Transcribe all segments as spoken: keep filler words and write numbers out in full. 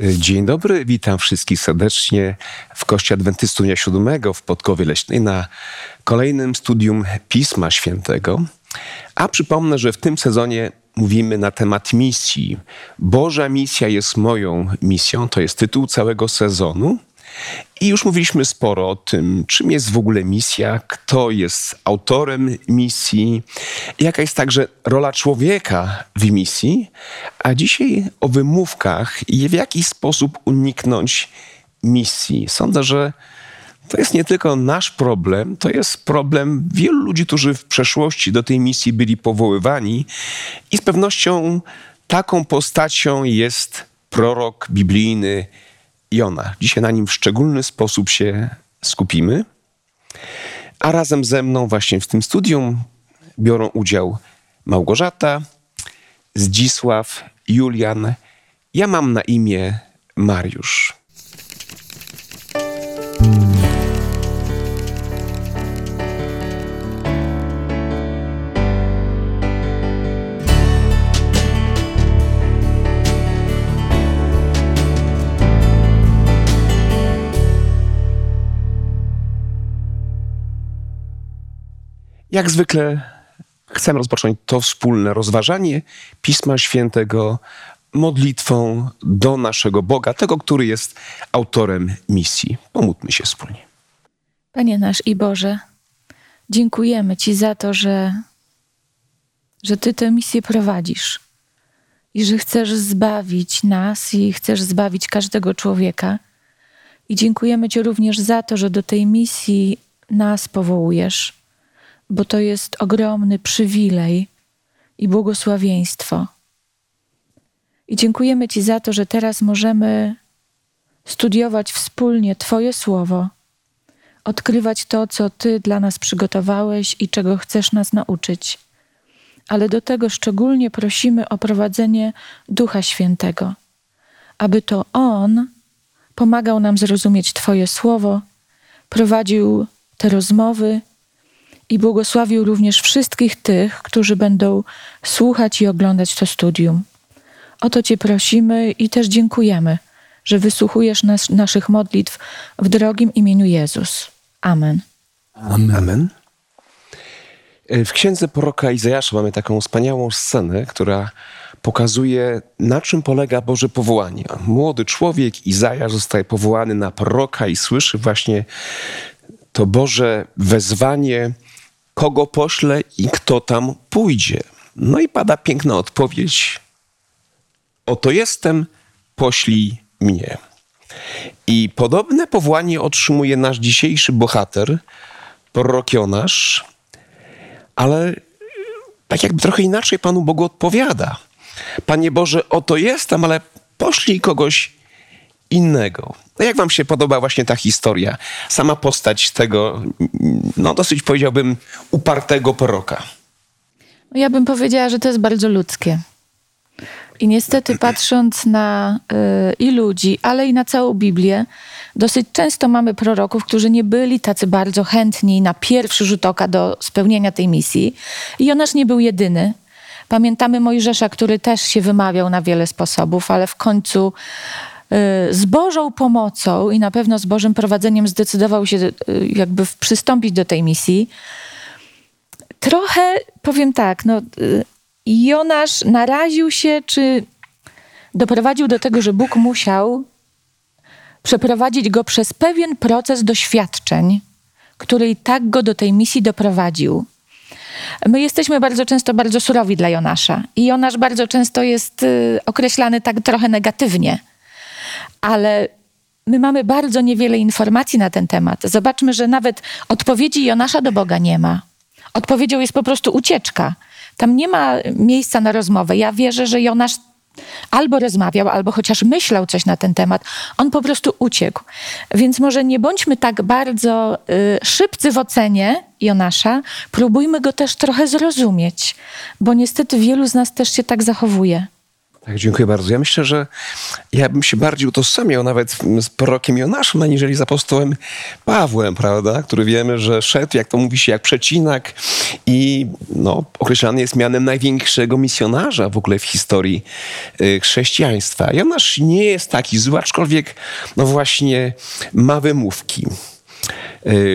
Dzień dobry, witam wszystkich serdecznie w Kościele Adwentystów Dnia Siódmego w Podkowie Leśnej na kolejnym studium Pisma Świętego. A przypomnę, że w tym sezonie mówimy na temat misji. Boża misja jest moją misją, to jest tytuł całego sezonu. I już mówiliśmy sporo o tym, czym jest w ogóle misja, kto jest autorem misji, jaka jest także rola człowieka w misji, a dzisiaj o wymówkach i w jaki sposób uniknąć misji. Sądzę, że to jest nie tylko nasz problem, to jest problem wielu ludzi, którzy w przeszłości do tej misji byli powoływani i z pewnością taką postacią jest prorok biblijny Jona. Dzisiaj na nim w szczególny sposób się skupimy, a razem ze mną właśnie w tym studium biorą udział Małgorzata, Zdzisław, Julian. Ja mam na imię Mariusz. Jak zwykle chcę rozpocząć to wspólne rozważanie Pisma Świętego modlitwą do naszego Boga, tego, który jest autorem misji. Pomódlmy się wspólnie. Panie nasz i Boże, dziękujemy Ci za to, że, że Ty tę misję prowadzisz i że chcesz zbawić nas i chcesz zbawić każdego człowieka. I dziękujemy Ci również za to, że do tej misji nas powołujesz, bo to jest ogromny przywilej i błogosławieństwo. I dziękujemy Ci za to, że teraz możemy studiować wspólnie Twoje Słowo, odkrywać to, co Ty dla nas przygotowałeś i czego chcesz nas nauczyć. Ale do tego szczególnie prosimy o prowadzenie Ducha Świętego, aby to On pomagał nam zrozumieć Twoje Słowo, prowadził te rozmowy, i błogosławił również wszystkich tych, którzy będą słuchać i oglądać to studium. O to Cię prosimy i też dziękujemy, że wysłuchujesz nas, naszych modlitw w drogim imieniu Jezus. Amen. Amen. Amen. W Księdze Proroka Izajasza mamy taką wspaniałą scenę, która pokazuje, na czym polega Boże powołanie. Młody człowiek, Izajasz, zostaje powołany na proroka i słyszy właśnie to Boże wezwanie, kogo pośle i kto tam pójdzie. No i pada piękna odpowiedź. Oto jestem, poślij mnie. I podobne powołanie otrzymuje nasz dzisiejszy bohater, prorok Jonasz, ale tak jakby trochę inaczej Panu Bogu odpowiada. Panie Boże, oto jestem, ale poślij kogoś innego. No jak wam się podoba właśnie ta historia? Sama postać tego, no dosyć powiedziałbym, upartego proroka. Ja bym powiedziała, że to jest bardzo ludzkie. I niestety patrząc na y, i ludzi, ale i na całą Biblię, dosyć często mamy proroków, którzy nie byli tacy bardzo chętni na pierwszy rzut oka do spełnienia tej misji. I Jonasz nie był jedyny. Pamiętamy Mojżesza, który też się wymawiał na wiele sposobów, ale w końcu z Bożą pomocą i na pewno z Bożym prowadzeniem zdecydował się jakby przystąpić do tej misji. Trochę, powiem tak, no, Jonasz naraził się, czy doprowadził do tego, że Bóg musiał przeprowadzić go przez pewien proces doświadczeń, który i tak go do tej misji doprowadził. My jesteśmy bardzo często bardzo surowi dla Jonasza i Jonasz bardzo często jest określany tak trochę negatywnie. Ale my mamy bardzo niewiele informacji na ten temat. Zobaczmy, że nawet odpowiedzi Jonasza do Boga nie ma. Odpowiedzią jest po prostu ucieczka. Tam nie ma miejsca na rozmowę. Ja wierzę, że Jonasz albo rozmawiał, albo chociaż myślał coś na ten temat. On po prostu uciekł. Więc może nie bądźmy tak bardzo y, szybcy w ocenie Jonasza. Próbujmy go też trochę zrozumieć, bo niestety wielu z nas też się tak zachowuje. Tak, dziękuję bardzo. Ja myślę, że ja bym się bardziej utożsamiał nawet z prorokiem Jonaszem, aniżeli z apostołem Pawłem, prawda? Który wiemy, że szedł, jak to mówi się, jak przecinak i no, określany jest mianem największego misjonarza w ogóle w historii chrześcijaństwa. Jonasz nie jest taki zły, aczkolwiek no właśnie ma wymówki.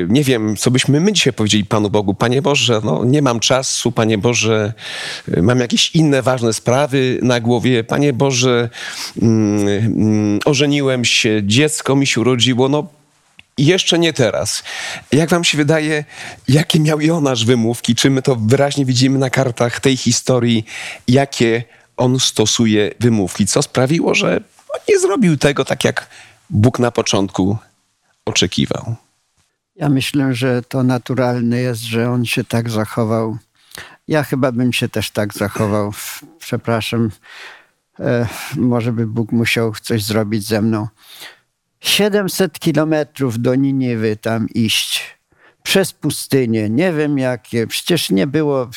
Nie wiem, co byśmy my dzisiaj powiedzieli Panu Bogu. Panie Boże, no nie mam czasu, Panie Boże, mam jakieś inne ważne sprawy na głowie. Panie Boże, mm, mm, ożeniłem się, dziecko mi się urodziło, no jeszcze nie teraz. Jak wam się wydaje, jakie miał Jonasz wymówki? Czy my to wyraźnie widzimy na kartach tej historii? Jakie on stosuje wymówki? Co sprawiło, że nie zrobił tego tak, jak Bóg na początku oczekiwał? Ja myślę, że to naturalne jest, że on się tak zachował. Ja chyba bym się też tak zachował. Przepraszam, e, może by Bóg musiał coś zrobić ze mną. siedemset kilometrów do Niniwy tam iść, przez pustynię, nie wiem jakie. Przecież nie było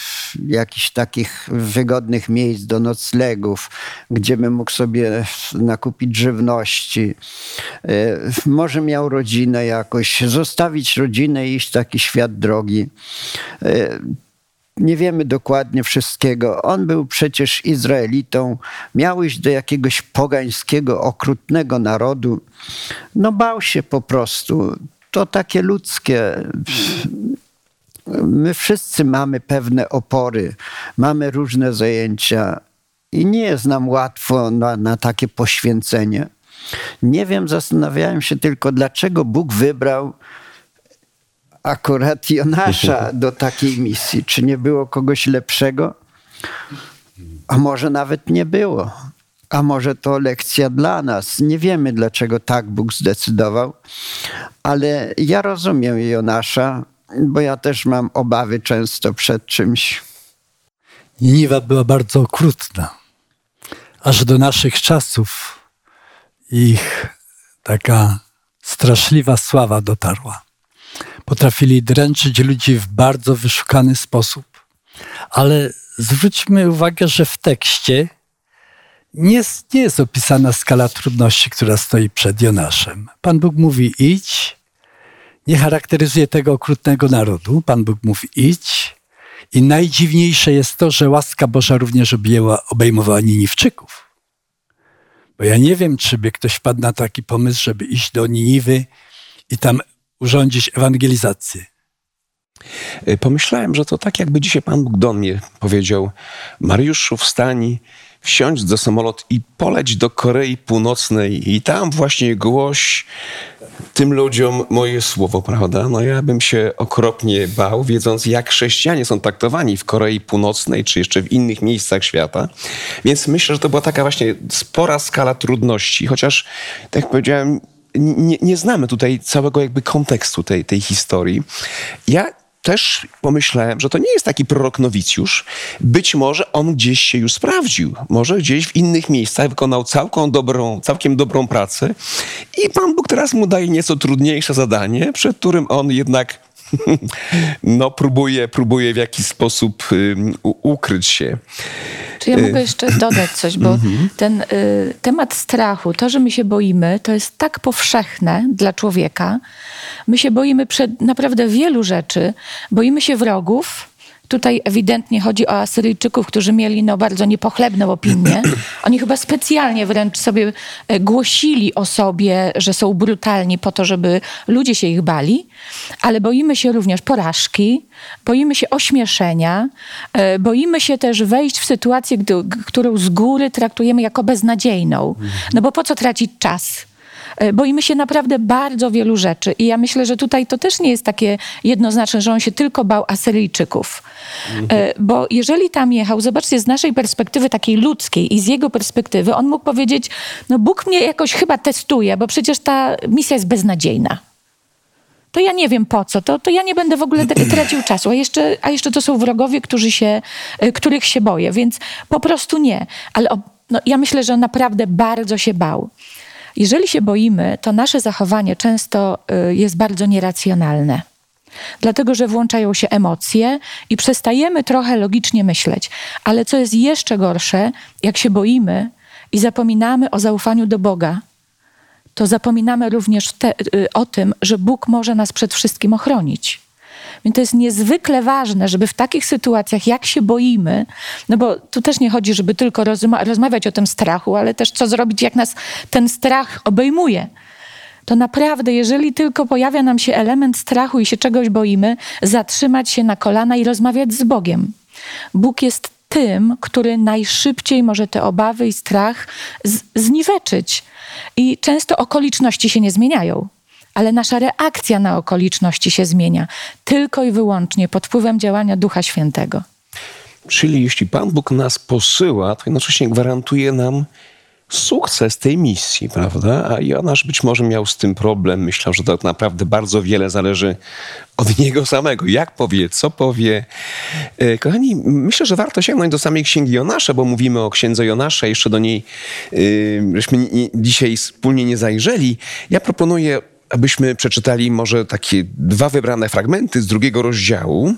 jakichś takich wygodnych miejsc do noclegów, gdzie bym mógł sobie nakupić żywności. Może miał rodzinę jakoś, zostawić rodzinę i iść taki świat drogi. Nie wiemy dokładnie wszystkiego. On był przecież Izraelitą, miał iść do jakiegoś pogańskiego, okrutnego narodu. No bał się po prostu. To takie ludzkie. My wszyscy mamy pewne opory, mamy różne zajęcia i nie jest nam łatwo na, na takie poświęcenie. Nie wiem, zastanawiałem się tylko, dlaczego Bóg wybrał akurat Jonasza do takiej misji. Czy nie było kogoś lepszego? A może nawet nie było. A może to lekcja dla nas. Nie wiemy, dlaczego tak Bóg zdecydował, ale ja rozumiem Jonasza, bo ja też mam obawy często przed czymś. Niniwa była bardzo okrutna. Aż do naszych czasów ich taka straszliwa sława dotarła. Potrafili dręczyć ludzi w bardzo wyszukany sposób. Ale zwróćmy uwagę, że w tekście nie jest, nie jest opisana skala trudności, która stoi przed Jonaszem. Pan Bóg mówi idź, nie charakteryzuje tego okrutnego narodu. Pan Bóg mówi idź i najdziwniejsze jest to, że łaska Boża również obejmowała Niniwczyków. Bo ja nie wiem, czy by ktoś wpadł na taki pomysł, żeby iść do Niniwy i tam urządzić ewangelizację. Pomyślałem, że to tak jakby dzisiaj Pan Bóg do mnie powiedział: Mariuszu, wstań, wsiądź do samolot i poleć do Korei Północnej i tam właśnie głoś tym ludziom moje słowo, prawda? No ja bym się okropnie bał, wiedząc jak chrześcijanie są traktowani w Korei Północnej czy jeszcze w innych miejscach świata. Więc myślę, że to była taka właśnie spora skala trudności, chociaż tak jak powiedziałem, nie, nie znamy tutaj całego jakby kontekstu tej, tej historii. Ja też pomyślałem, że to nie jest taki prorok nowicjusz. Być może on gdzieś się już sprawdził. Może gdzieś w innych miejscach wykonał całkiem dobrą, całkiem dobrą pracę i Pan Bóg teraz mu daje nieco trudniejsze zadanie, przed którym on jednak no, próbuje, próbuje w jakiś sposób um, ukryć się. Czy ja mogę jeszcze dodać coś, bo mm-hmm. ten y, temat strachu, to, że my się boimy, to jest tak powszechne dla człowieka. My się boimy przed naprawdę wielu rzeczy. Boimy się wrogów. Tutaj ewidentnie chodzi o Asyryjczyków, którzy mieli no, bardzo niepochlebną opinię. Oni chyba specjalnie wręcz sobie głosili o sobie, że są brutalni po to, żeby ludzie się ich bali. Ale boimy się również porażki, boimy się ośmieszenia, boimy się też wejść w sytuację, gdy, którą z góry traktujemy jako beznadziejną. No bo po co tracić czas? Boimy się naprawdę bardzo wielu rzeczy i ja myślę, że tutaj to też nie jest takie jednoznaczne, że on się tylko bał Asyryjczyków. Mhm. Bo jeżeli tam jechał, zobaczcie, z naszej perspektywy takiej ludzkiej i z jego perspektywy, on mógł powiedzieć, no Bóg mnie jakoś chyba testuje, bo przecież ta misja jest beznadziejna. To ja nie wiem po co, to, to ja nie będę w ogóle tracił czasu, a jeszcze, a jeszcze to są wrogowie, którzy się, których się boję, więc po prostu nie. Ale o, no, ja myślę, że on naprawdę bardzo się bał. Jeżeli się boimy, to nasze zachowanie często jest bardzo nieracjonalne. Dlatego, że włączają się emocje i przestajemy trochę logicznie myśleć. Ale co jest jeszcze gorsze, jak się boimy, i zapominamy o zaufaniu do Boga, to zapominamy również te, o tym, że Bóg może nas przed wszystkim ochronić. Więc to jest niezwykle ważne, żeby w takich sytuacjach, jak się boimy, no bo tu też nie chodzi, żeby tylko rozma- rozmawiać o tym strachu, ale też co zrobić, jak nas ten strach obejmuje. To naprawdę, jeżeli tylko pojawia nam się element strachu i się czegoś boimy, zatrzymać się na kolana i rozmawiać z Bogiem. Bóg jest tym, który najszybciej może te obawy i strach z- zniweczyć. I często okoliczności się nie zmieniają, ale nasza reakcja na okoliczności się zmienia tylko i wyłącznie pod wpływem działania Ducha Świętego. Czyli jeśli Pan Bóg nas posyła, to jednocześnie gwarantuje nam sukces tej misji, prawda? A Jonasz być może miał z tym problem. Myślał, że tak naprawdę bardzo wiele zależy od niego samego. Jak powie, co powie. Kochani, myślę, że warto sięgnąć do samej Księgi Jonasza, bo mówimy o Księdze Jonasza. Jeszcze do niej żeśmy dzisiaj wspólnie nie zajrzeli. Ja proponuję, abyśmy przeczytali może takie dwa wybrane fragmenty z drugiego rozdziału,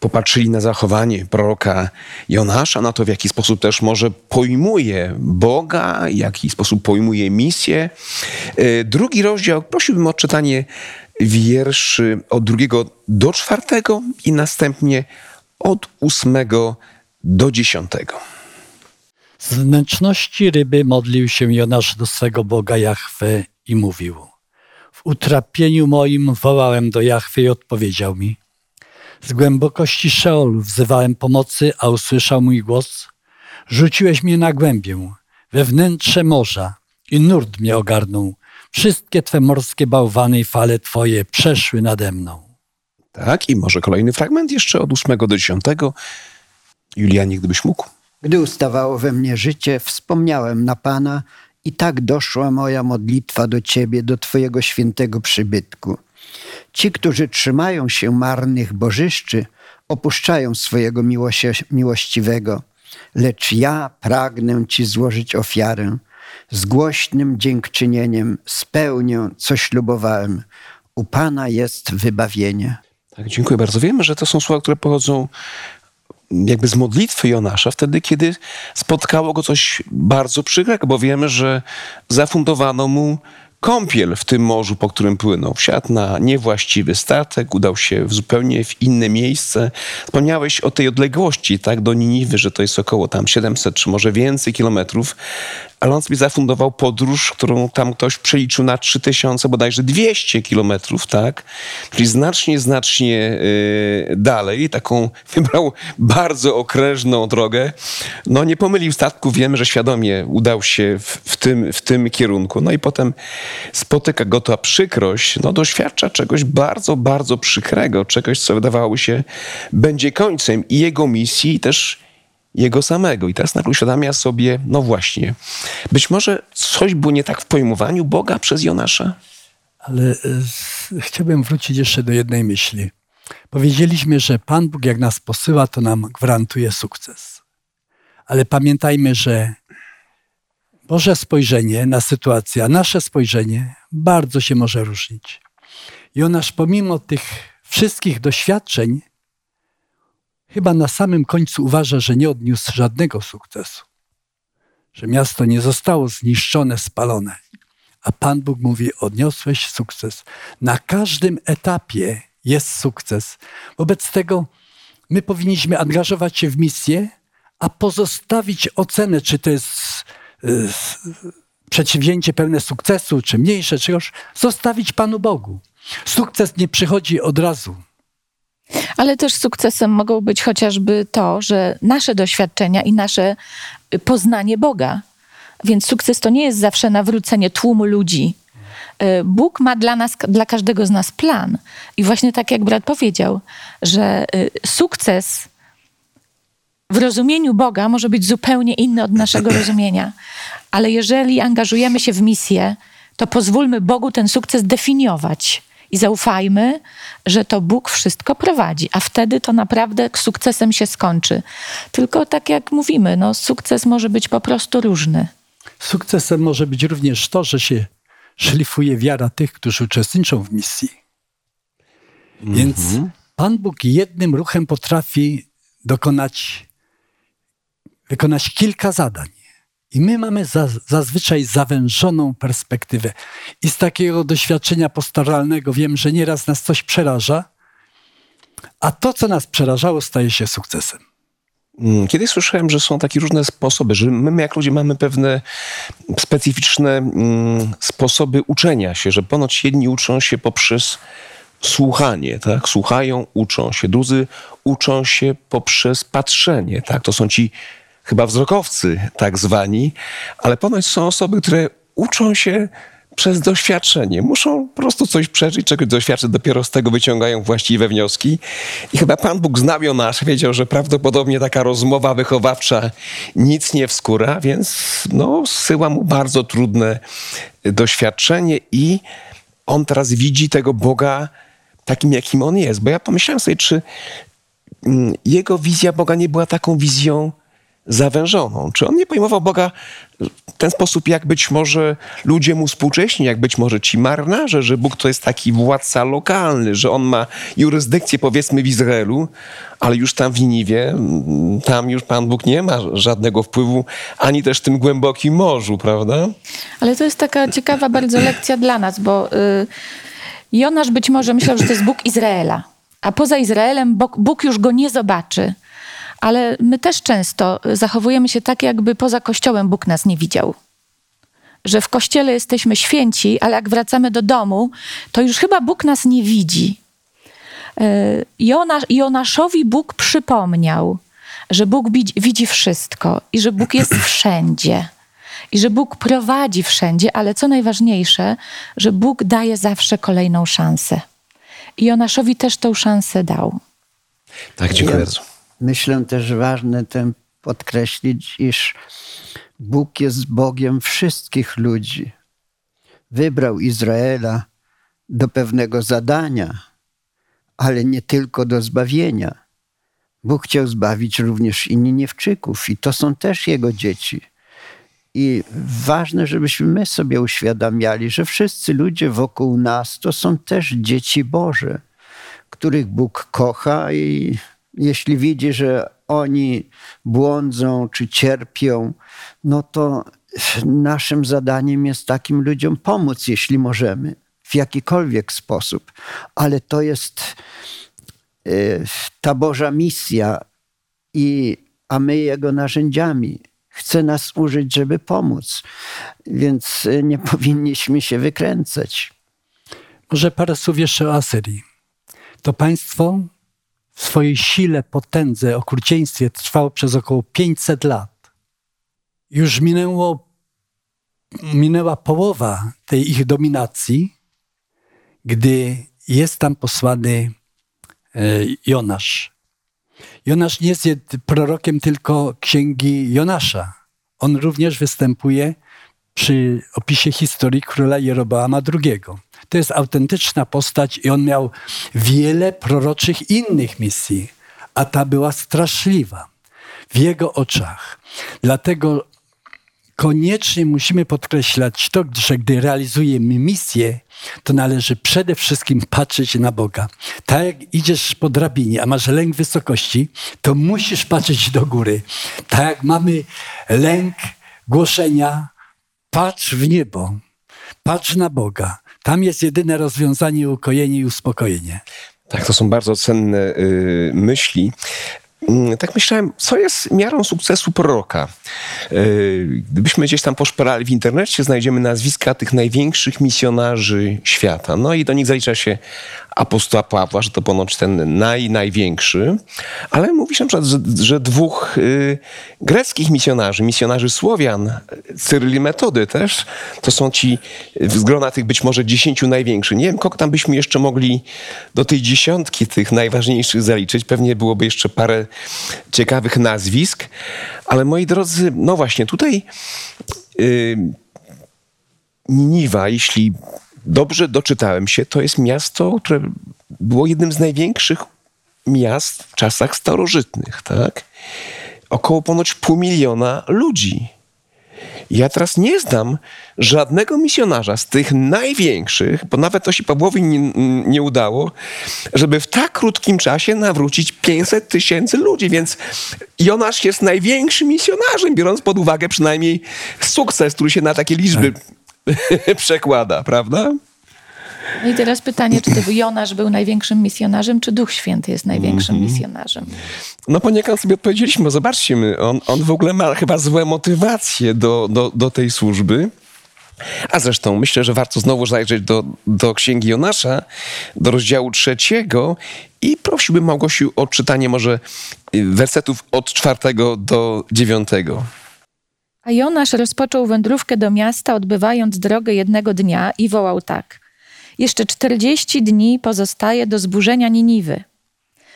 popatrzyli na zachowanie proroka Jonasza, na to, w jaki sposób też może pojmuje Boga, w jaki sposób pojmuje misję. Drugi rozdział, prosiłbym o czytanie wierszy od drugiego do czwartego i następnie od ósmego do dziesiątego. Z wnętrzności ryby modlił się Jonasz do swego Boga Jachwy i mówił: w utrapieniu moim wołałem do Jachwy i odpowiedział mi. Z głębokości Szeolu wzywałem pomocy, a usłyszał mój głos. Rzuciłeś mnie na głębię, we wnętrze morza i nurt mnie ogarnął. Wszystkie Twe morskie bałwany i fale Twoje przeszły nade mną. Tak, i może kolejny fragment jeszcze od ósmego do dziesiątego. Julianie, gdybyś mógł. Gdy ustawało we mnie życie, wspomniałem na Pana i tak doszła moja modlitwa do Ciebie, do Twojego świętego przybytku. Ci, którzy trzymają się marnych bożyszczy, opuszczają swojego miłosie- miłościwego. Lecz ja pragnę Ci złożyć ofiarę. Z głośnym dziękczynieniem spełnię, co ślubowałem. U Pana jest wybawienie. Tak, dziękuję bardzo. Wiemy, że to są słowa, które pochodzą jakby z modlitwy Jonasza, wtedy, kiedy spotkało go coś bardzo przykrego, bo wiemy, że zafundowano mu kąpiel w tym morzu, po którym płynął. Wsiadł na niewłaściwy statek, udał się w zupełnie w inne miejsce. Wspomniałeś o tej odległości, tak, do Niniwy, że to jest około tam siedemset czy może więcej kilometrów, ale on sobie zafundował podróż, którą tam ktoś przeliczył na trzy tysiące, bodajże dwieście kilometrów, tak? Czyli znacznie, znacznie yy, dalej. Taką wybrał bardzo okrężną drogę. No nie pomylił statku, wiemy, że świadomie udał się w, w, tym, w tym kierunku. No i potem spotyka go ta przykrość, no doświadcza czegoś bardzo, bardzo przykrego, czegoś, co wydawało się będzie końcem i jego misji, i też jego samego. I teraz nagle uświadamia sobie, no właśnie, być może coś było nie tak w pojmowaniu Boga przez Jonasza? Ale z, chciałbym wrócić jeszcze do jednej myśli. Powiedzieliśmy, że Pan Bóg, jak nas posyła, to nam gwarantuje sukces. Ale pamiętajmy, że Boże spojrzenie na sytuację, a nasze spojrzenie bardzo się może różnić. Jonasz pomimo tych wszystkich doświadczeń chyba na samym końcu uważa, że nie odniósł żadnego sukcesu. Że miasto nie zostało zniszczone, spalone. A Pan Bóg mówi, odniosłeś sukces. Na każdym etapie jest sukces. Wobec tego my powinniśmy angażować się w misję, a pozostawić ocenę, czy to jest yy, przedsięwzięcie pełne sukcesu, czy mniejsze, czy już. Zostawić Panu Bogu. Sukces nie przychodzi od razu. Ale też sukcesem mogą być chociażby to, że nasze doświadczenia i nasze poznanie Boga. Więc sukces to nie jest zawsze nawrócenie tłumu ludzi. Bóg ma dla nas, dla każdego z nas plan. I właśnie tak jak brat powiedział, że sukces w rozumieniu Boga może być zupełnie inny od naszego rozumienia. Ale jeżeli angażujemy się w misję, to pozwólmy Bogu ten sukces definiować. I zaufajmy, że to Bóg wszystko prowadzi, a wtedy to naprawdę sukcesem się skończy. Tylko tak jak mówimy, no, sukces może być po prostu różny. Sukcesem może być również to, że się szlifuje wiara tych, którzy uczestniczą w misji. Mhm. Więc Pan Bóg jednym ruchem potrafi dokonać, wykonać kilka zadań. I my mamy za, zazwyczaj zawężoną perspektywę. I z takiego doświadczenia pastoralnego wiem, że nieraz nas coś przeraża, a to, co nas przerażało, staje się sukcesem. Kiedyś słyszałem, że są takie różne sposoby, że my jak ludzie mamy pewne specyficzne mm, sposoby uczenia się, że ponoć jedni uczą się poprzez słuchanie, tak? Słuchają, uczą się. Drudzy uczą się poprzez patrzenie, tak? To są ci chyba wzrokowcy tak zwani, ale ponoć są osoby, które uczą się przez doświadczenie. Muszą po prostu coś przeżyć, czegoś doświadczyć, dopiero z tego wyciągają właściwe wnioski. I chyba Pan Bóg znał Jonasz, wiedział, że prawdopodobnie taka rozmowa wychowawcza nic nie wskóra, więc no, zsyła mu bardzo trudne doświadczenie i on teraz widzi tego Boga takim, jakim on jest. Bo ja pomyślałem sobie, czy jego wizja Boga nie była taką wizją zawężoną. Czy on nie pojmował Boga w ten sposób, jak być może ludzie mu współcześni, jak być może ci marynarze, że Bóg to jest taki władca lokalny, że on ma jurysdykcję powiedzmy w Izraelu, ale już tam w Niniwie, tam już Pan Bóg nie ma żadnego wpływu, ani też w tym głębokim morzu, prawda? Ale to jest taka ciekawa bardzo lekcja dla nas, bo y, Jonasz być może myślał, że to jest Bóg Izraela, a poza Izraelem Bóg, Bóg już go nie zobaczy. Ale my też często zachowujemy się tak, jakby poza Kościołem Bóg nas nie widział. Że w Kościele jesteśmy święci, ale jak wracamy do domu, to już chyba Bóg nas nie widzi. Jonasz, Jonaszowi Bóg przypomniał, że Bóg widzi wszystko i że Bóg jest wszędzie. I że Bóg prowadzi wszędzie, ale co najważniejsze, że Bóg daje zawsze kolejną szansę. I Jonaszowi też tę szansę dał. Tak, dziękuję bardzo. Myślę też ważne tym podkreślić, iż Bóg jest Bogiem wszystkich ludzi. Wybrał Izraela do pewnego zadania, ale nie tylko do zbawienia. Bóg chciał zbawić również i Niniwczyków i to są też Jego dzieci. I ważne, żebyśmy my sobie uświadamiali, że wszyscy ludzie wokół nas to są też dzieci Boże, których Bóg kocha i... Jeśli widzi, że oni błądzą czy cierpią, no to naszym zadaniem jest takim ludziom pomóc, jeśli możemy, w jakikolwiek sposób. Ale to jest y, ta Boża misja, i, a my Jego narzędziami. Chce nas użyć, żeby pomóc, więc nie powinniśmy się wykręcać. Może parę słów jeszcze o Asyrii. To państwo... w swojej sile, potędze, okrucieństwie trwało przez około pięćset lat. Już minęło, minęła połowa tej ich dominacji, gdy jest tam posłany e, Jonasz. Jonasz nie jest prorokiem tylko księgi Jonasza. On również występuje przy opisie historii króla Jeroboama drugiego. To jest autentyczna postać i on miał wiele proroczych innych misji, a ta była straszliwa w jego oczach. Dlatego koniecznie musimy podkreślać to, że gdy realizujemy misję, to należy przede wszystkim patrzeć na Boga. Tak jak idziesz po drabinie, a masz lęk wysokości, to musisz patrzeć do góry. Tak jak mamy lęk głoszenia, patrz w niebo, patrz na Boga. Tam jest jedyne rozwiązanie, ukojenie i uspokojenie. Tak, to są bardzo cenne y, myśli. Y, tak myślałem, co jest miarą sukcesu proroka? Y, gdybyśmy gdzieś tam poszperali w internecie, znajdziemy nazwiska tych największych misjonarzy świata. No i do nich zalicza się apostoła Pawła, że to ponoć ten naj, największy. Ale mówi się na przykład, że, że dwóch y, greckich misjonarzy, misjonarzy Słowian, Cyryl i Metody też, to są ci z grona tych być może dziesięciu największych. Nie wiem, kogo tam byśmy jeszcze mogli do tej dziesiątki tych najważniejszych zaliczyć. Pewnie byłoby jeszcze parę ciekawych nazwisk. Ale moi drodzy, no właśnie tutaj y, Niniwa, jeśli... dobrze doczytałem się, to jest miasto, które było jednym z największych miast w czasach starożytnych, tak? Około ponoć pół miliona ludzi. Ja teraz nie znam żadnego misjonarza z tych największych, bo nawet to się Pawłowi nie, nie udało, żeby w tak krótkim czasie nawrócić pięćset tysięcy ludzi, więc Jonasz jest największym misjonarzem, biorąc pod uwagę przynajmniej sukces, który się na takie liczby przekłada, prawda? No i teraz pytanie, czy to Jonasz był największym misjonarzem, czy Duch Święty jest największym mm-hmm. misjonarzem? No poniekąd sobie odpowiedzieliśmy. Zobaczcie, on, on w ogóle ma chyba złe motywacje do, do, do tej służby. A zresztą myślę, że warto znowu zajrzeć do, do Księgi Jonasza, do rozdziału trzeciego i prosiłbym Małgosiu o odczytanie może wersetów od czwartego do dziewiątego. A Jonasz rozpoczął wędrówkę do miasta, odbywając drogę jednego dnia i wołał tak. Jeszcze czterdzieści dni pozostaje do zburzenia Niniwy.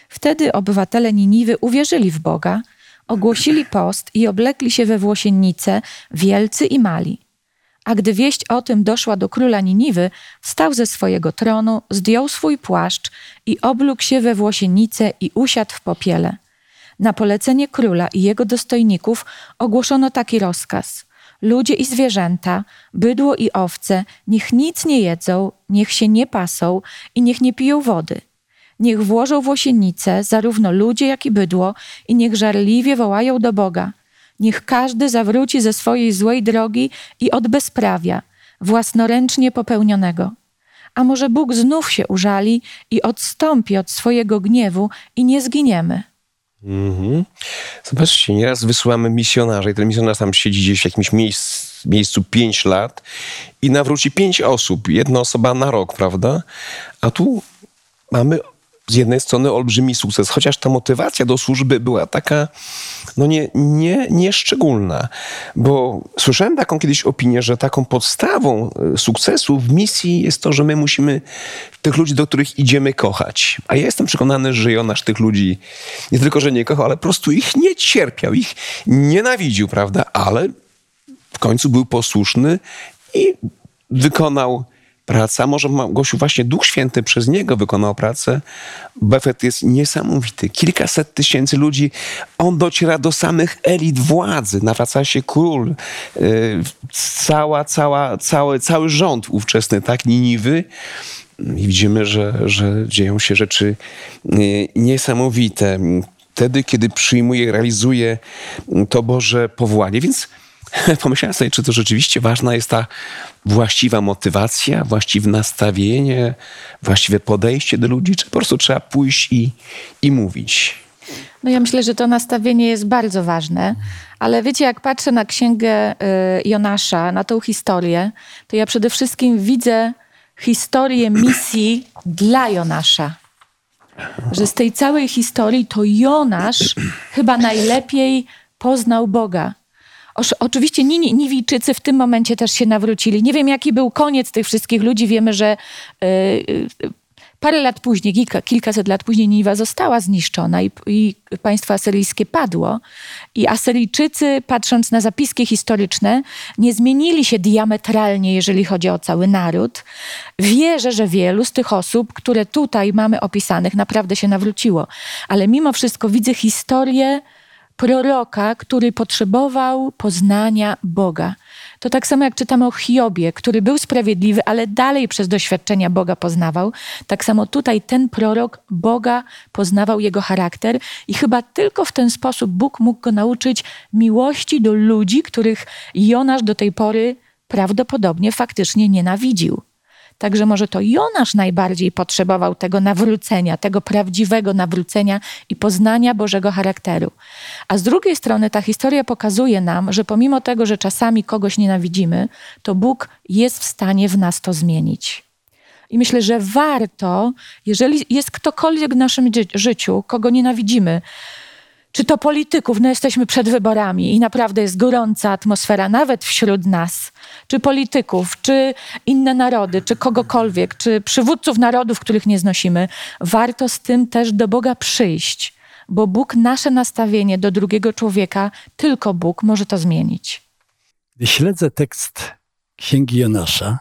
Wtedy obywatele Niniwy uwierzyli w Boga, ogłosili post i oblekli się we włosiennice, wielcy i mali. A gdy wieść o tym doszła do króla Niniwy, wstał ze swojego tronu, zdjął swój płaszcz i oblókł się we włosiennice i usiadł w popiele. Na polecenie króla i jego dostojników ogłoszono taki rozkaz. Ludzie i zwierzęta, bydło i owce, niech nic nie jedzą, niech się nie pasą i niech nie piją wody. Niech włożą włosiennice, zarówno ludzie, jak i bydło, i niech żarliwie wołają do Boga. Niech każdy zawróci ze swojej złej drogi i od bezprawia, własnoręcznie popełnionego. A może Bóg znów się użali i odstąpi od swojego gniewu i nie zginiemy. Mm-hmm. Zobaczcie, nieraz wysyłamy misjonarza i ten misjonarz tam siedzi gdzieś w jakimś miejsc, miejscu pięć lat i nawróci pięć osób, jedna osoba na rok, prawda? A tu mamy z jednej strony olbrzymi sukces, chociaż ta motywacja do służby była taka no nie, nie, nie szczególna, bo słyszałem taką kiedyś opinię, że taką podstawą sukcesu w misji jest to, że my musimy tych ludzi, do których idziemy, kochać. A ja jestem przekonany, że Jonasz tych ludzi nie tylko, że nie kochał, ale po prostu ich nie cierpiał, ich nienawidził, prawda? Ale w końcu był posłuszny i wykonał pracę. Może Małgosiu, właśnie Duch Święty przez niego wykonał pracę. Efekt jest niesamowity. Kilkaset tysięcy ludzi. On dociera do samych elit władzy. Nawraca się król. Yy, cała, cała, cały, cały rząd ówczesny, tak, Niniwy. I widzimy, że, że dzieją się rzeczy niesamowite. Wtedy, kiedy przyjmuje, realizuje to Boże powołanie. Więc pomyślałem sobie, czy to rzeczywiście ważna jest ta właściwa motywacja, właściwe nastawienie, właściwe podejście do ludzi, czy po prostu trzeba pójść i, i mówić. No ja myślę, że to nastawienie jest bardzo ważne, ale wiecie, jak patrzę na księgę y, Jonasza, na tą historię, to ja przede wszystkim widzę historię misji dla Jonasza. Że z tej całej historii to Jonasz chyba najlepiej poznał Boga. Oczywiście Niniwijczycy w tym momencie też się nawrócili. Nie wiem, jaki był koniec tych wszystkich ludzi. Wiemy, że yy, parę lat później, kilka, kilkaset lat później Niniwa została zniszczona i, i państwo asyryjskie padło. I Asyryjczycy, patrząc na zapiski historyczne, nie zmienili się diametralnie, jeżeli chodzi o cały naród. Wierzę, że wielu z tych osób, które tutaj mamy opisanych, naprawdę się nawróciło. Ale mimo wszystko widzę historię proroka, który potrzebował poznania Boga. To tak samo jak czytamy o Hiobie, który był sprawiedliwy, ale dalej przez doświadczenia Boga poznawał. Tak samo tutaj ten prorok Boga poznawał, jego charakter i chyba tylko w ten sposób Bóg mógł go nauczyć miłości do ludzi, których Jonasz do tej pory prawdopodobnie faktycznie nienawidził. Także może to Jonasz najbardziej potrzebował tego nawrócenia, tego prawdziwego nawrócenia i poznania Bożego charakteru. A z drugiej strony ta historia pokazuje nam, że pomimo tego, że czasami kogoś nienawidzimy, to Bóg jest w stanie w nas to zmienić. I myślę, że warto, jeżeli jest ktokolwiek w naszym życiu, kogo nienawidzimy, czy to polityków, no jesteśmy przed wyborami i naprawdę jest gorąca atmosfera nawet wśród nas, czy polityków, czy inne narody, czy kogokolwiek, czy przywódców narodów, których nie znosimy, warto z tym też do Boga przyjść, bo Bóg nasze nastawienie do drugiego człowieka, tylko Bóg może to zmienić. Gdy śledzę tekst Księgi Jonasza,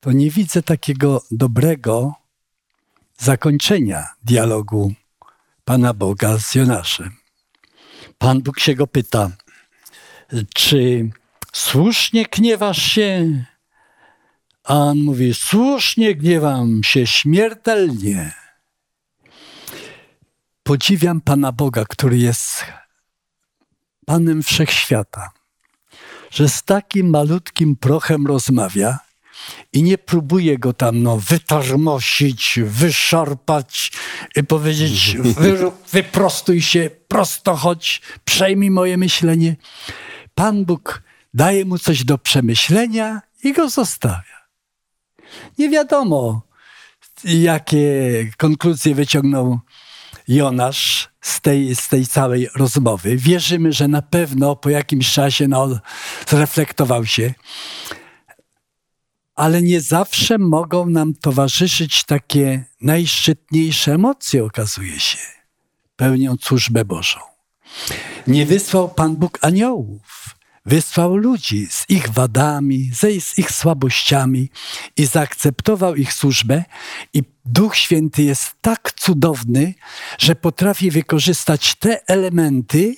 to nie widzę takiego dobrego zakończenia dialogu Pana Boga z Jonaszem. Pan Bóg się go pyta, czy słusznie gniewasz się? A on mówi, słusznie gniewam się śmiertelnie. Podziwiam Pana Boga, który jest Panem Wszechświata, że z takim malutkim prochem rozmawia i nie próbuje go tam no, wytarmosić, wyszarpać i powiedzieć wy, wyprostuj się, prosto chodź, przejmij moje myślenie. Pan Bóg daje mu coś do przemyślenia i go zostawia. Nie wiadomo, jakie konkluzje wyciągnął Jonasz z tej, z tej całej rozmowy. Wierzymy, że na pewno po jakimś czasie no, zreflektował się. Ale nie zawsze mogą nam towarzyszyć takie najszczytniejsze emocje, okazuje się, pełnią służbę Bożą. Nie wysłał Pan Bóg aniołów, wysłał ludzi z ich wadami, z ich słabościami i zaakceptował ich służbę. I Duch Święty jest tak cudowny, że potrafi wykorzystać te elementy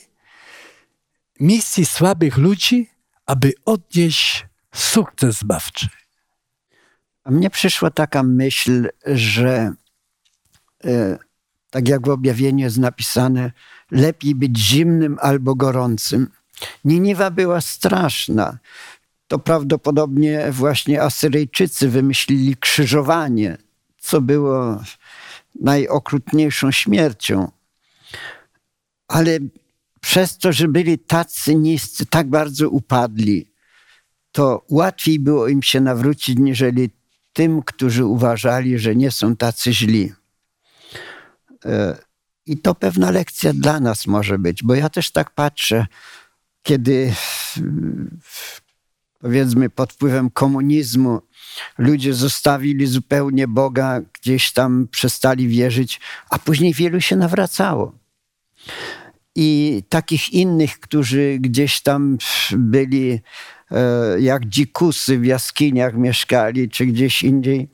misji słabych ludzi, aby odnieść sukces zbawczy. A mnie przyszła taka myśl, że e, tak jak w objawieniu jest napisane, lepiej być zimnym albo gorącym. Niniwa była straszna. To prawdopodobnie właśnie Asyryjczycy wymyślili krzyżowanie, co było najokrutniejszą śmiercią. Ale przez to, że byli tacy niscy, tak bardzo upadli, to łatwiej było im się nawrócić, niżeli tym, którzy uważali, że nie są tacy źli. I to pewna lekcja dla nas może być, bo ja też tak patrzę, kiedy powiedzmy pod wpływem komunizmu ludzie zostawili zupełnie Boga, gdzieś tam przestali wierzyć, a później wielu się nawracało. I takich innych, którzy gdzieś tam byli jak dzikusy w jaskiniach mieszkali, czy gdzieś indziej,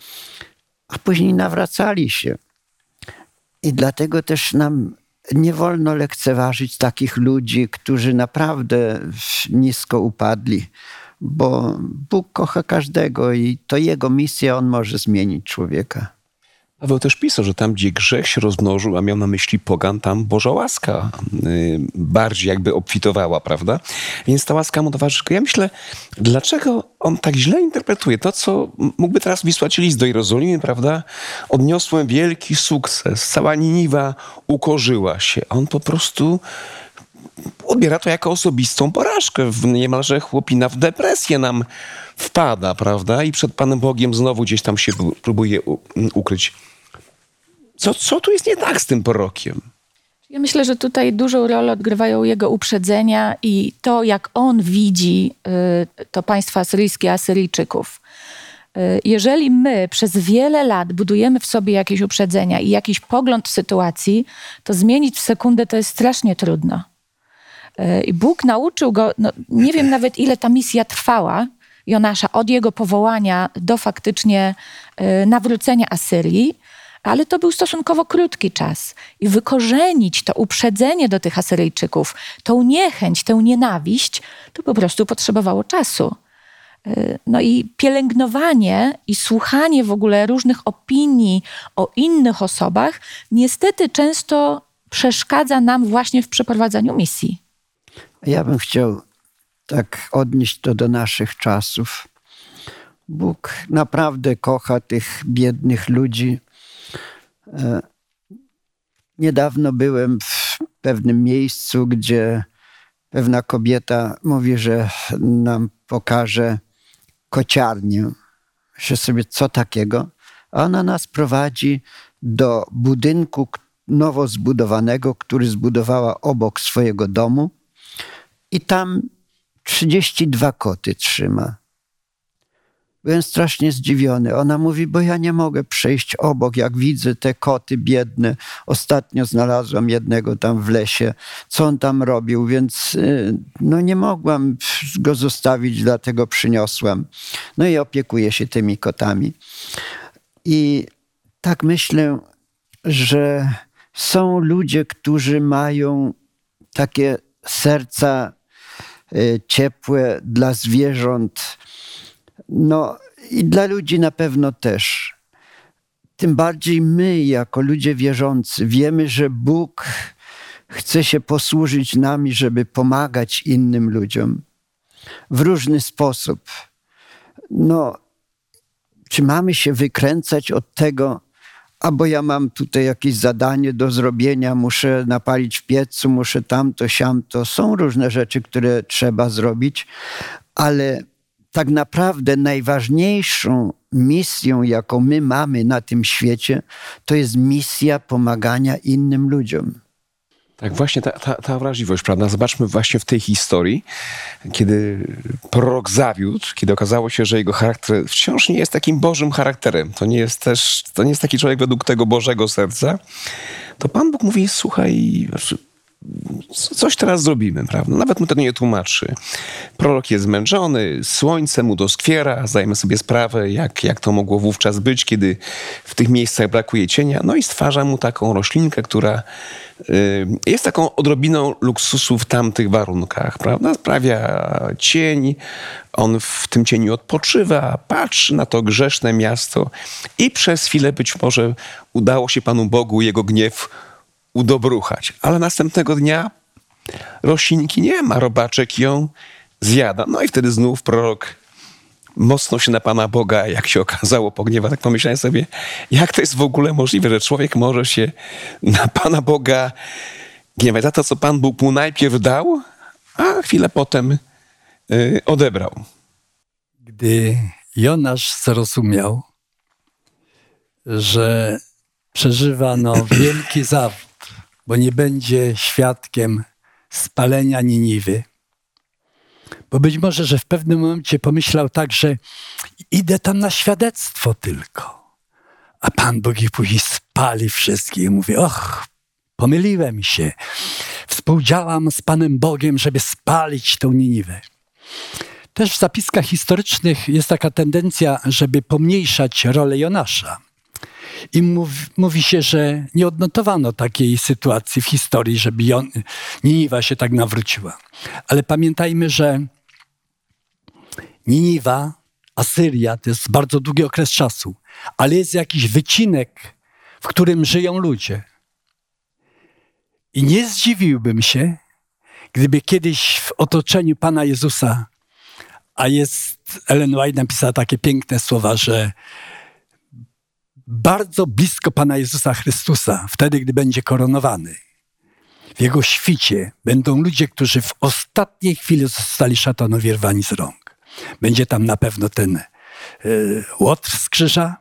a później nawracali się. I dlatego też nam nie wolno lekceważyć takich ludzi, którzy naprawdę nisko upadli, bo Bóg kocha każdego i to Jego misja, On może zmienić człowieka. Paweł też pisał, że tam, gdzie grzech się rozmnożył, a miał na myśli pogan, tam Boża łaska y, bardziej jakby obfitowała, prawda? Więc ta łaska mu towarzyszy. Ja myślę, dlaczego on tak źle interpretuje to, co mógłby teraz wysłać list do Jerozolimy, prawda? Odniosłem wielki sukces, cała Niniwa ukorzyła się. On po prostu odbiera to jako osobistą porażkę. Niemalże chłopina w depresję nam wpada, prawda? I przed Panem Bogiem znowu gdzieś tam się próbuje u- ukryć. Co, co tu jest nie tak z tym prorokiem? Ja myślę, że tutaj dużą rolę odgrywają jego uprzedzenia i to, jak on widzi y, to państwo asyryjskie, Asyryjczyków. Y, jeżeli my przez wiele lat budujemy w sobie jakieś uprzedzenia i jakiś pogląd w sytuacji, to zmienić w sekundę to jest strasznie trudno. I Bóg nauczył go, no, nie wiem nawet ile ta misja trwała, Jonasza, od jego powołania do faktycznie y, nawrócenia Asyrii, ale to był stosunkowo krótki czas. I wykorzenić to uprzedzenie do tych Asyryjczyków, tą niechęć, tę nienawiść, to po prostu potrzebowało czasu. Y, no i pielęgnowanie i słuchanie w ogóle różnych opinii o innych osobach niestety często przeszkadza nam właśnie w przeprowadzaniu misji. Ja bym chciał tak odnieść to do naszych czasów. Bóg naprawdę kocha tych biednych ludzi. Niedawno byłem w pewnym miejscu, gdzie pewna kobieta mówi, że nam pokaże kociarnię. Myślę sobie, co takiego? A ona nas prowadzi do budynku nowo zbudowanego, który zbudowała obok swojego domu. I tam trzydzieści dwa koty trzyma. Byłem strasznie zdziwiony. Ona mówi, bo ja nie mogę przejść obok, jak widzę te koty biedne. Ostatnio znalazłam jednego tam w lesie. Co on tam robił? Więc no, nie mogłam go zostawić, dlatego przyniosłam. No i opiekuję się tymi kotami. I tak myślę, że są ludzie, którzy mają takie serca ciepłe dla zwierząt, no i dla ludzi na pewno też. Tym bardziej my, jako ludzie wierzący, wiemy, że Bóg chce się posłużyć nami, żeby pomagać innym ludziom w różny sposób. No, czy mamy się wykręcać od tego, a bo ja mam tutaj jakieś zadanie do zrobienia, muszę napalić w piecu, muszę tamto, siamto. Są różne rzeczy, które trzeba zrobić, ale tak naprawdę najważniejszą misją, jaką my mamy na tym świecie, to jest misja pomagania innym ludziom. Tak, właśnie ta, ta, ta wrażliwość, prawda? Zobaczmy właśnie w tej historii, kiedy prorok zawiódł, kiedy okazało się, że jego charakter wciąż nie jest takim Bożym charakterem. To nie jest też, to nie jest taki człowiek według tego Bożego serca. To Pan Bóg mówi, słuchaj, coś teraz zrobimy, prawda? Nawet mu tego nie tłumaczy. Prorok jest zmęczony, słońce mu doskwiera, zdajemy sobie sprawę, jak, jak to mogło wówczas być, kiedy w tych miejscach brakuje cienia, no i stwarza mu taką roślinkę, która y, jest taką odrobiną luksusu w tamtych warunkach, prawda? Sprawia cień, on w tym cieniu odpoczywa, patrzy na to grzeszne miasto i przez chwilę być może udało się Panu Bogu jego gniew udobruchać, ale następnego dnia roślinki nie ma, robaczek ją zjada. No i wtedy znów prorok mocno się na Pana Boga, jak się okazało, pogniewa. Tak pomyślałem sobie, jak to jest w ogóle możliwe, że człowiek może się na Pana Boga gniewać za to, co Pan Bóg mu najpierw dał, a chwilę potem yy, odebrał. Gdy Jonasz zrozumiał, że przeżywano wielki zawód, bo nie będzie świadkiem spalenia Niniwy. Bo być może, że w pewnym momencie pomyślał tak, że idę tam na świadectwo tylko. A Pan Bóg ich później spali wszystkich i mówi, och, pomyliłem się. Współdziałam z Panem Bogiem, żeby spalić tą Niniwę. Też w zapiskach historycznych jest taka tendencja, żeby pomniejszać rolę Jonasza. I mówi, mówi się, że nie odnotowano takiej sytuacji w historii, żeby Jon, Niniwa się tak nawróciła. Ale pamiętajmy, że Niniwa, Asyria, to jest bardzo długi okres czasu, ale jest jakiś wycinek, w którym żyją ludzie. I nie zdziwiłbym się, gdyby kiedyś w otoczeniu Pana Jezusa, a jest Ellen White napisała takie piękne słowa, że bardzo blisko Pana Jezusa Chrystusa, wtedy, gdy będzie koronowany. W Jego świcie będą ludzie, którzy w ostatniej chwili zostali szatanowi rwani z rąk. Będzie tam na pewno ten y, łotr z krzyża,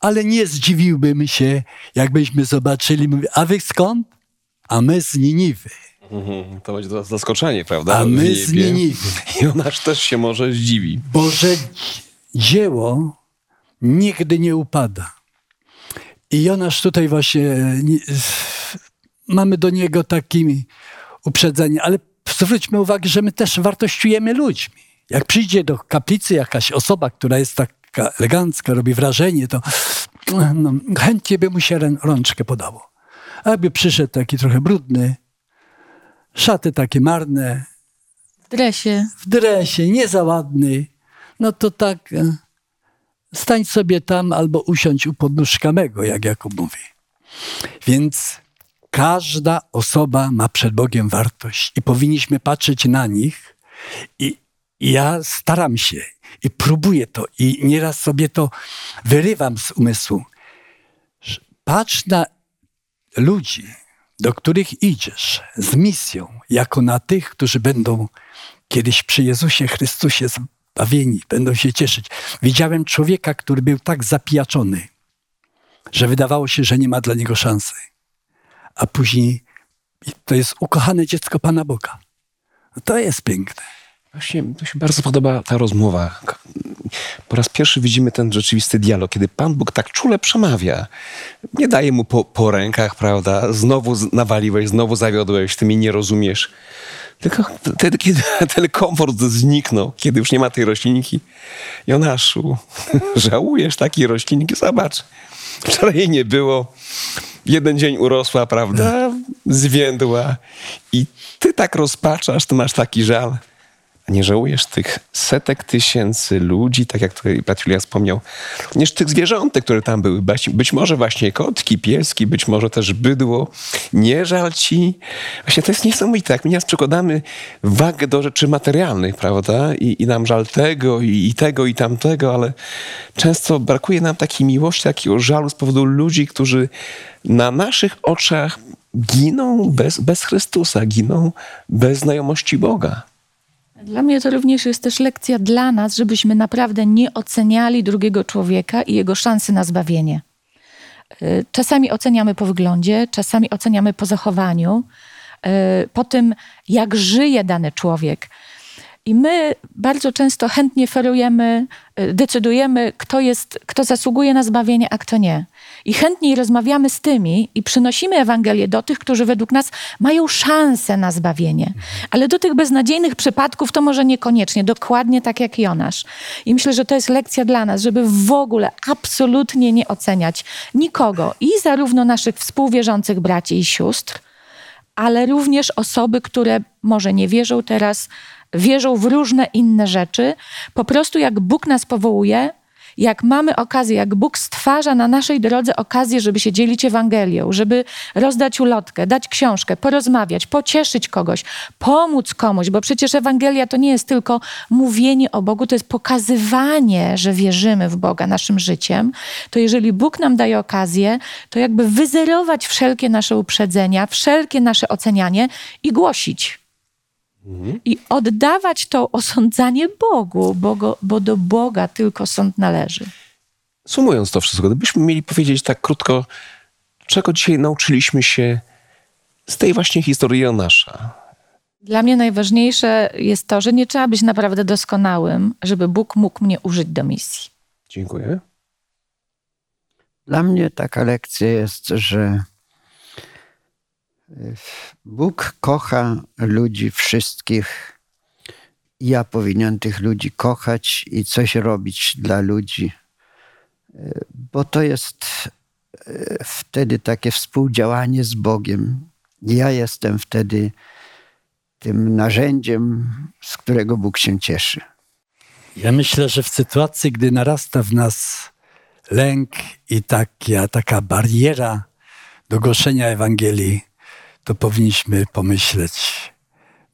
ale nie zdziwiłbym się, jakbyśmy zobaczyli, mówi, a wy skąd? A my z Niniwy. To będzie to zaskoczenie, prawda? A my z Niniwy. I Jonasz też się może zdziwi. Boże dzieło nigdy nie upada. I Jonasz tutaj właśnie, mamy do niego takie uprzedzenie, ale zwróćmy uwagę, że my też wartościujemy ludźmi. Jak przyjdzie do kaplicy jakaś osoba, która jest taka elegancka, robi wrażenie, to no, chętnie by mu się rączkę podało. A jakby przyszedł taki trochę brudny, szaty takie marne. W dresie. W dresie, nie za ładny. No to tak... Stań sobie tam albo usiądź u podnóżka mego, jak Jakub mówi. Więc każda osoba ma przed Bogiem wartość i powinniśmy patrzeć na nich. I, i ja staram się i próbuję to i nieraz sobie to wyrywam z umysłu. Patrz na ludzi, do których idziesz z misją, jako na tych, którzy będą kiedyś przy Jezusie Chrystusie z bawieni, będą się cieszyć. Widziałem człowieka, który był tak zapijaczony, że wydawało się, że nie ma dla niego szansy. A później to jest ukochane dziecko Pana Boga. To jest piękne. Właśnie, to się bardzo podoba ta rozmowa. Po raz pierwszy widzimy ten rzeczywisty dialog, kiedy Pan Bóg tak czule przemawia. Nie daje mu po, po rękach, prawda? Znowu nawaliłeś, znowu zawiodłeś, ty mnie nie rozumiesz. Tylko wtedy, kiedy ten komfort zniknął, kiedy już nie ma tej roślinki. Jonaszu, żałujesz takiej roślinki? Zobacz, wczoraj jej nie było. Jeden dzień urosła, prawda? Zwiędła. I ty tak rozpaczasz, ty masz taki żal. Nie żałujesz tych setek tysięcy ludzi, tak jak tutaj brat Julian wspomniał, niż tych zwierzątek, które tam były. Być może właśnie kotki, pieski, być może też bydło. Nie żal ci. Właśnie to jest niesamowite. Jak my nas przykładamy wagę do rzeczy materialnych, prawda? I, i nam żal tego, i, i tego, i tamtego, ale często brakuje nam takiej miłości, takiego żalu z powodu ludzi, którzy na naszych oczach giną bez, bez Chrystusa, giną bez znajomości Boga. Dla mnie to również jest też lekcja dla nas, żebyśmy naprawdę nie oceniali drugiego człowieka i jego szansy na zbawienie. Czasami oceniamy po wyglądzie, czasami oceniamy po zachowaniu, po tym, jak żyje dany człowiek. I my bardzo często chętnie ferujemy, decydujemy, kto jest, kto zasługuje na zbawienie, a kto nie. I chętniej rozmawiamy z tymi i przynosimy Ewangelię do tych, którzy według nas mają szansę na zbawienie. Ale do tych beznadziejnych przypadków to może niekoniecznie, dokładnie tak jak Jonasz. I myślę, że to jest lekcja dla nas, żeby w ogóle absolutnie nie oceniać nikogo. I zarówno naszych współwierzących braci i sióstr, ale również osoby, które może nie wierzą teraz, wierzą w różne inne rzeczy. Po prostu jak Bóg nas powołuje, jak mamy okazję, jak Bóg stwarza na naszej drodze okazję, żeby się dzielić Ewangelią, żeby rozdać ulotkę, dać książkę, porozmawiać, pocieszyć kogoś, pomóc komuś, bo przecież Ewangelia to nie jest tylko mówienie o Bogu, to jest pokazywanie, że wierzymy w Boga naszym życiem. To jeżeli Bóg nam daje okazję, to jakby wyzerować wszelkie nasze uprzedzenia, wszelkie nasze ocenianie i głosić. I oddawać to osądzanie Bogu, Bogo, bo do Boga tylko sąd należy. Sumując to wszystko, gdybyśmy mieli powiedzieć tak krótko, czego dzisiaj nauczyliśmy się z tej właśnie historii Jonasza. Dla mnie najważniejsze jest to, że nie trzeba być naprawdę doskonałym, żeby Bóg mógł mnie użyć do misji. Dziękuję. Dla mnie taka lekcja jest, że Bóg kocha ludzi wszystkich. Ja powinien tych ludzi kochać i coś robić dla ludzi, bo to jest wtedy takie współdziałanie z Bogiem. Ja jestem wtedy tym narzędziem, z którego Bóg się cieszy. Ja myślę, że w sytuacji, gdy narasta w nas lęk i taka, taka bariera do głoszenia Ewangelii, to powinniśmy pomyśleć,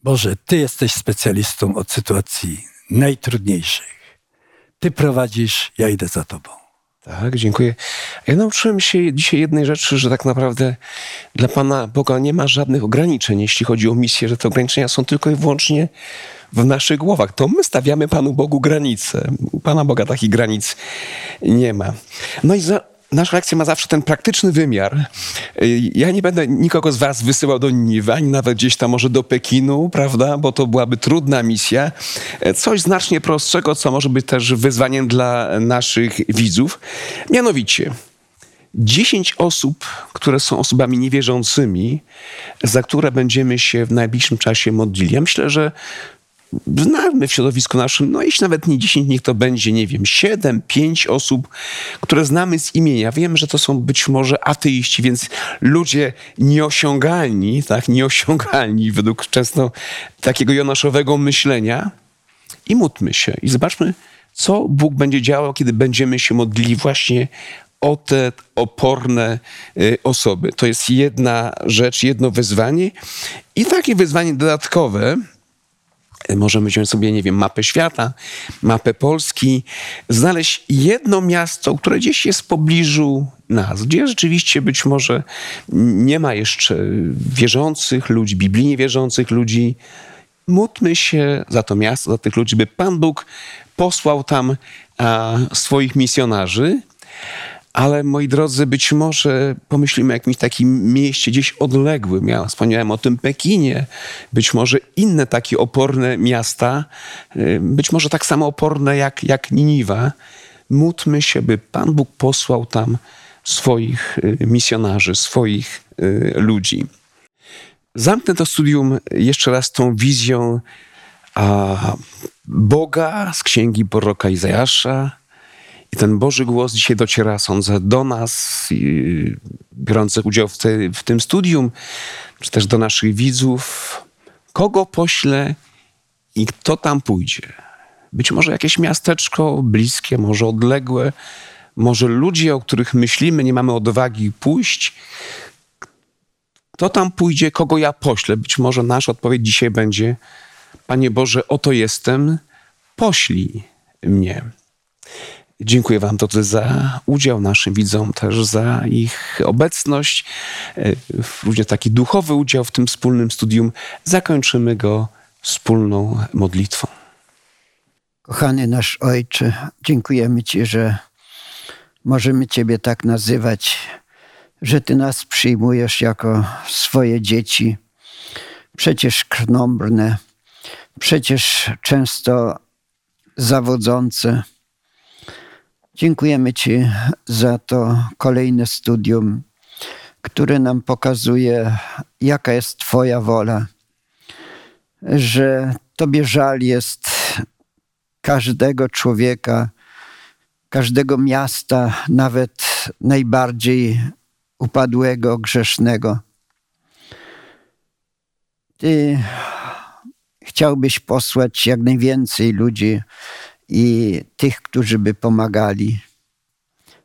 Boże, Ty jesteś specjalistą od sytuacji najtrudniejszych. Ty prowadzisz, ja idę za Tobą. Tak, dziękuję. Ja nauczyłem się dzisiaj jednej rzeczy, że tak naprawdę dla Pana Boga nie ma żadnych ograniczeń, jeśli chodzi o misję, że te ograniczenia są tylko i wyłącznie w naszych głowach. To my stawiamy Panu Bogu granice. U Pana Boga takich granic nie ma. No i za... Nasza lekcja ma zawsze ten praktyczny wymiar. Ja nie będę nikogo z was wysyłał do Niniwy, ani nawet gdzieś tam może do Pekinu, prawda, bo to byłaby trudna misja. Coś znacznie prostszego, co może być też wyzwaniem dla naszych widzów. Mianowicie, dziesięć osób, które są osobami niewierzącymi, za które będziemy się w najbliższym czasie modlili. Ja myślę, że znamy w środowisku naszym, no jeśli nawet nie dziesięć, niech to będzie, nie wiem, siedem, pięć osób, które znamy z imienia. Wiem, że to są być może ateiści, więc ludzie nieosiągalni, tak, nieosiągalni według często takiego jonaszowego myślenia. I módlmy się i zobaczmy, co Bóg będzie działał, kiedy będziemy się modlili właśnie o te oporne osoby. To jest jedna rzecz, jedno wyzwanie i takie wyzwanie dodatkowe. Możemy wziąć sobie, nie wiem, mapę świata, mapę Polski, znaleźć jedno miasto, które gdzieś jest w pobliżu nas, gdzie rzeczywiście być może nie ma jeszcze wierzących ludzi, biblijnie wierzących ludzi. Módlmy się za to miasto, za tych ludzi, by Pan Bóg posłał tam a, swoich misjonarzy. Ale, moi drodzy, być może pomyślimy o jakimś takim mieście gdzieś odległym. Ja wspomniałem o tym Pekinie. Być może inne takie oporne miasta, być może tak samo oporne jak, jak Niniwa. Módlmy się, by Pan Bóg posłał tam swoich misjonarzy, swoich ludzi. Zamknę to studium jeszcze raz tą wizją a, Boga z Księgi Proroka Izajasza. I ten Boży głos dzisiaj dociera, sądzę, do nas, biorących udział w, te, w tym studium, czy też do naszych widzów. Kogo pośle I kto tam pójdzie? Być może jakieś miasteczko bliskie, może odległe, może ludzie, o których myślimy, nie mamy odwagi pójść. Kto tam pójdzie, kogo ja poślę? Być może nasza odpowiedź dzisiaj będzie: Panie Boże, oto jestem, poślij mnie. Dziękuję wam, drodzy, za udział, naszym widzom też za ich obecność, również taki duchowy udział w tym wspólnym studium. Zakończymy go wspólną modlitwą. Kochany nasz Ojcze, dziękujemy Ci, że możemy Ciebie tak nazywać, że Ty nas przyjmujesz jako swoje dzieci, przecież krnąbrne, przecież często zawodzące. Dziękujemy Ci za to kolejne studium, które nam pokazuje, jaka jest Twoja wola, że Tobie żal jest każdego człowieka, każdego miasta, nawet najbardziej upadłego, grzesznego. Ty chciałbyś posłać jak najwięcej ludzi i tych, którzy by pomagali.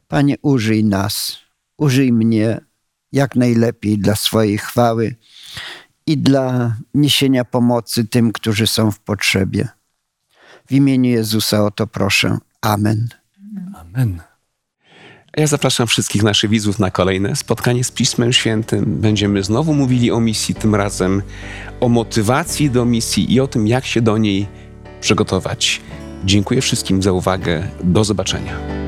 Panie, użyj nas, użyj mnie jak najlepiej dla swojej chwały i dla niesienia pomocy tym, którzy są w potrzebie. W imieniu Jezusa o to proszę. Amen. Amen. Ja zapraszam wszystkich naszych widzów na kolejne spotkanie z Pismem Świętym. Będziemy znowu mówili o misji, tym razem o motywacji do misji i o tym, jak się do niej przygotować. Dziękuję wszystkim za uwagę. Do zobaczenia.